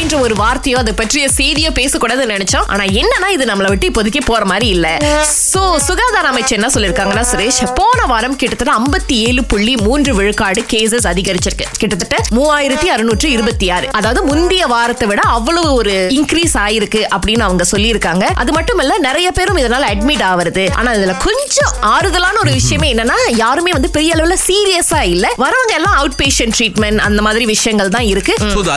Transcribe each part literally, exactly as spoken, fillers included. அப்படின்ற ஒரு வார்த்தையோ அதை பற்றிய செய்தியோ பேசக்கூடாதுன்னு நினைச்சோம். ஆனா என்னன்னா இது நம்மளை விட்டு இப்போதைக்கு போற மாதிரி இல்ல. சோ சுகாதார அமைச்சர் என்ன சொல்லிருக்காங்கன்னா, சுரேஷ், போன வாரம் கிட்டத்தட்ட ஐம்பத்தி ஏழு புள்ளி மூன்று விழுக்காடு கேசஸ் அதிகரிச்சிருக்கு. கிட்டத்தட்ட மூவாயிரத்தி அறுநூற்று இருபத்தி ஆறு அதாவது முந்தைய வாரத்தை விட அவ்வளவு ஒரு இன்க்ரீஸ் ஆயிருக்கு அப்படின்னு அவங்க சொல்லியிருக்காங்க. அது மட்டும் இல்ல, நிறைய பேரும் இதனால அட்மிட் ஆகுறது. ஆனா இதுல கொஞ்சம் ஆறுதலான ஒரு விஷயமே என்னன்னா, யாருமே வந்து பெரிய அளவுல சீரியஸா இல்ல, வரவங்க எல்லாம் அவுட் பேஷண்ட் ட்ரீட்மெண்ட் அந்த மாதிரி விஷயங்கள் தான் இருக்கு.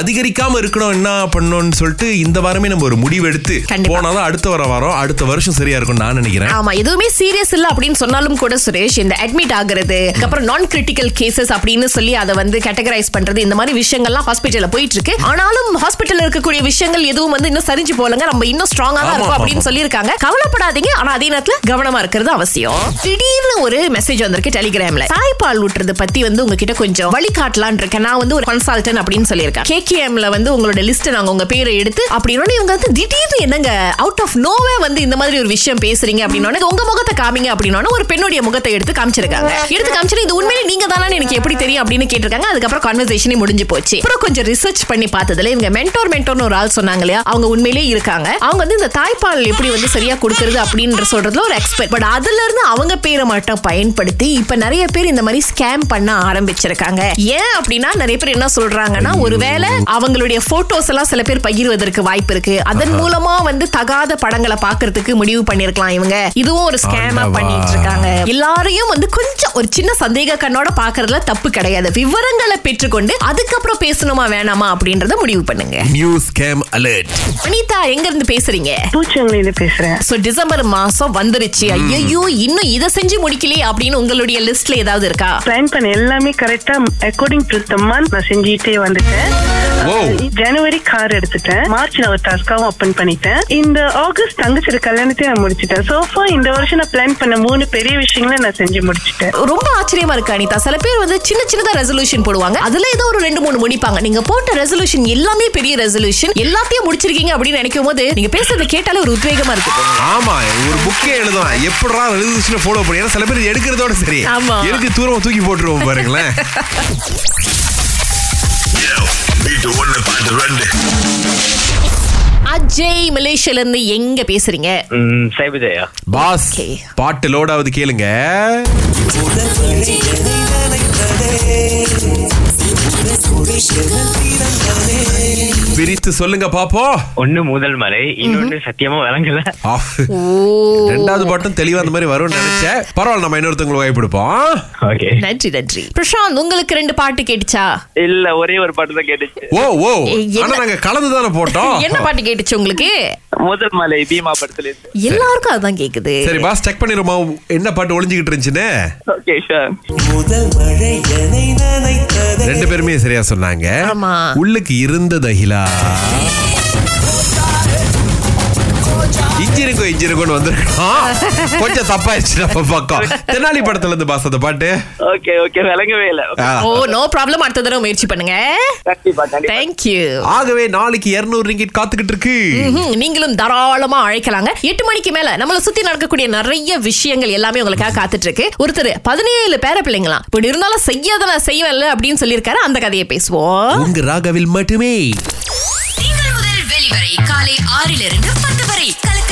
அதிகரிக்காம இருக்கணும் என்ன பண்ணணும்னு சொல்லிட்டு இந்த வாரமே நம்ம ஒரு முடிவு எடுத்து போனாதான் அடுத்த வர வாரம் அடுத்த வருஷம் சரியா இருக்கும் நான் நினைக்கிறேன். ஆமா, எதுவுமே சீரியஸ் இல்ல அப்படின்னு சொன்னாலும் கூட சுரேஷ், இந்த அட்மிட் ஆகுறது, அப்புறம் நான் கிரிட்டிக்கல் கேசஸ் அப்படின்னு சொல்லி அதை வந்து கேட்டகரைஸ் பண்றது, இந்த மாதிரி விஷயங்கள்லாம் ஹாஸ்பிட்டல்ல போயிட்டு இருக்கு. ஆனாலும் ஹாஸ்பிட்டல்ல இருக்கக்கூடிய விஷயங்கள் எதுவும் வந்து இன்னும் சரிஞ்சு போலங்க, நம்ம இன்னும் ஸ்ட்ராங்கா இருக்கும் அப்படின்னு சொல்லி இருக்காங்க. கவலைப்படாதீங்க, ஆனா அதே நேரத்துல கவனமா இருக்கிறது அவசியம். திடீர்னு ஒரு மெசேஜ் வந்திருக்கு டெலிகிராம்ல, தாய்ப்பால் ஊற்றுறது பத்தி வந்து உங்ககிட்ட கொஞ்சம் வழிகாட்டலான் இருக்கேன், நான் வந்து ஒரு கன்சல்டன் அப்படின்னு சொல்லியிருக்கேன். கேகேஎம்ல வந்து உங்களோட லிஸ்ட் நாங்க உங்க பேரை எடுத்து அப்படின்னு இவங்க வந்து திடீர்னு என்னங்க அவுட் ஆஃப் நோவே வந்து இந்த மாதிரி ஒரு விஷயம் பேசுறீங்க அப்படின்னா, உங்க முகத்தை காமிங்க அப்படின்னா ஒரு பெண்ணுடைய முகத்தை எடுத்து காமிச்சிருக்காங்க. எடுத்து காமிச்சிட்டு இது உண்மையிலே நீங்க தானே எனக்கு எப்படி தெரியும் அப்படின்னு கேட்டிருக்காங்க. அதுக்கப்புறம் கான்வர்சேஷனே முடிஞ்சு போச்சு. அப்புறம் கொஞ்சம் ரிசர்ச் பண்ணி பார்த்ததுல இவங்க மென்டோர் மென்டோர்னு ஒரு ஆள் சொன்னாங்க இல்லையா, அவங்க உண்மையிலேயே இருக்காங்க. அவங்க வந்து இந்த தாய்ப்பால் எப்படி வந்து சரியா கொடுக்கறது அப்படின்னு சொல்றதுல ஒரு எக்ஸ்பர்ட். பட் அதுல இருந்து அவங்க பேரை மட்டும் பயன்படுத்தி இப்ப நிறைய பேர் இந்த மாதிரி ஸ்கேம் பண்ண ஆரம்பிச்சிருக்காங்க. ஏன் அப்படின்னா நிறைய பேர் என்ன சொல்றாங்கன்னா, ஒருவேளை அவங்களுடைய போட்டோஸ் எல்லாம் சில பேர் பகிர்வதற்கு வாய்ப்பு இருக்கு, அதன் மூலமா வந்து தகாத படங்களை பாக்குறதுக்கு முடிவு பண்ணிருக்கலாம் இவங்க. இதுவும் ஒரு ஸ்கேமா பண்ணிட்டு இருக்காங்க. எல்லாரையும் வந்து கொஞ்சம் ஒரு சின்ன சந்தேக கண்ணோட பாக்குறதுல தப்பு கிடையாது. விவரங்களை பெற்றுக்கொண்டு அதுக்கப்புறம் பேசணுமா வேணாமா அப்படின்றத முடிவு பண்ணுங்க. New scam alert. அனிதா, எங்க இருந்து பேசுறீங்க? தூச்சங்களையில பேசுறேன். சோ டிசம்பர் மாசம் வந்துருச்சு. ஐயோ இன்னும் இத செஞ்சு முடிக்கலையே அப்படின்னு உங்களுடைய லிஸ்ட்ல ஏதாவது இருக்கா? பிளான் பண்ண எல்லாமே கரெக்டா அக்கார்டிங் டு தி மந்த் நான் செஞ்சிட்டே வந்துட்டேன். ஜனவரி கார் எடுத்துட்டேன், மார்ச் நான் ஒரு டாஸ்காவும் ஓபன் பண்ணிட்டேன், இந்த ஆகஸ்ட் தங்கச்சோட கல்யாணத்தையும் நான் முடிச்சிட்டேன். சோஃபா இந்த வருஷம் நான் பிளான் பண்ண மூணு பெரிய விஷயங்களை நான் செஞ்சு முடிச்சிட்டேன். ரொம்ப ஆச்சரியமா இருக்கு அனிதா. சில பேர் வந்து சின்ன சின்னதா ரெசல்யூஷன் போடுவாங்க, அதுல ஏதோ ஒரு ரெண்டு மூணு முடிப்பாங்க. நீங்க போட்ட ரெசல்யூஷன் எல்லாமே பெரிய ரெசல்யூஷன், எல்லாத்தையும் முடிச்சிருக்கீங்க அப்படின்னு நினைக்கும் போது நீங்க பேசுறத கேட்டாலே ஒரு உத்வேகமா இருக்கு. ஆமா, ஒரு புக்கே எழுதுவேன் எப்படா ரெசல்யூஷனை ஃபாலோ பண்ணி, சில பேர் எடுக்கிறதோட சரி எடுத்து தூரமா தூக்கி போட்டுருவோம் பாருங்களேன். அஜய், மலேசியால இருந்து எங்க பேசுறீங்க? பாஸ், பாட்டு லோடாவது கேளுங்க. பிரித்து சொல்லுங்க பாப்போம். ஒண்ணு முதல் மலை, இன்னொன்னு சத்தியமா வழங்கல. ரெண்டாவது பாட்டும் தெளிவா அந்த மாதிரி வரும்னு நினைச்சேன். பரவாயில்ல, நம்ம இன்னொருத்தவங்களுக்கு வாய்ப்பிடுப்போம். ஓகே, நன்றி நன்றி. பிரசாந்த், உங்களுக்கு ரெண்டு பாட்டு கேட்டுச்சா? இல்ல, ஒரே ஒரு பாட்டு தான் கேட்டுச்சு. ஓ ஓ ஆனா நாங்க கலந்து தான போட்டோம். என்ன பாட்டு கேட்டுச்சு உங்களுக்கு? முதல் மலை, பீமா படத்துல. எல்லாருக்கும் அதான் கேக்குது. சரி பாஸ், செக் பண்ணிருமா என்ன பாட்டு ஒளிஞ்சுக்கிட்டு இருந்துச்சுன்னு? Okay sure. முதல் மலை என்னை நனைத்ததே. ரெண்டு பேருமே சரியா சொன்னாங்க. ஆமா, உள்ளுக்கு இருந்த தஹிலா. இஞ்சிருக்கோ இஞ்சிருக்கோன்னு வந்துருக்கோம், கொஞ்சம் தப்பாயிருச்சு நம்ம பக்கம். தென்னாலி படத்துல இருந்து பாஸ் அந்த பாட்டு. ஓகே ஓகே, விளங்கவே இல்லை. ஓ நோ ப்ராப்ளம், அடுத்த தடவை முயற்சி பண்ணுங்க. Thank you. ஆகவே நாளைக்கு இருநூறு ரிங்கிட் காத்துக்கிட்டு இருக்கு. நீங்களும் தாராளமா அழைக்கலாங்க. எட்டு மணிக்கு மேல நம்மள சுத்தி நடக்கக்கூடிய நிறைய விஷயங்கள் எல்லாமே உங்களுக்காக காத்துட்டு இருக்கு. ஒருத்தர் பதினேழு பேர பிள்ளைங்களா இப்படி இருந்தாலும் செய்யாத நான் செய்வேன் இல்லை அப்படின்னு சொல்லியிருக்காரு. அந்த கதையை பேசுவோம் உங்க ராகவில் மட்டுமே. நீங்கள் முதல் வெளிவரை காலை ஆறிலிருந்து பத்து வரை.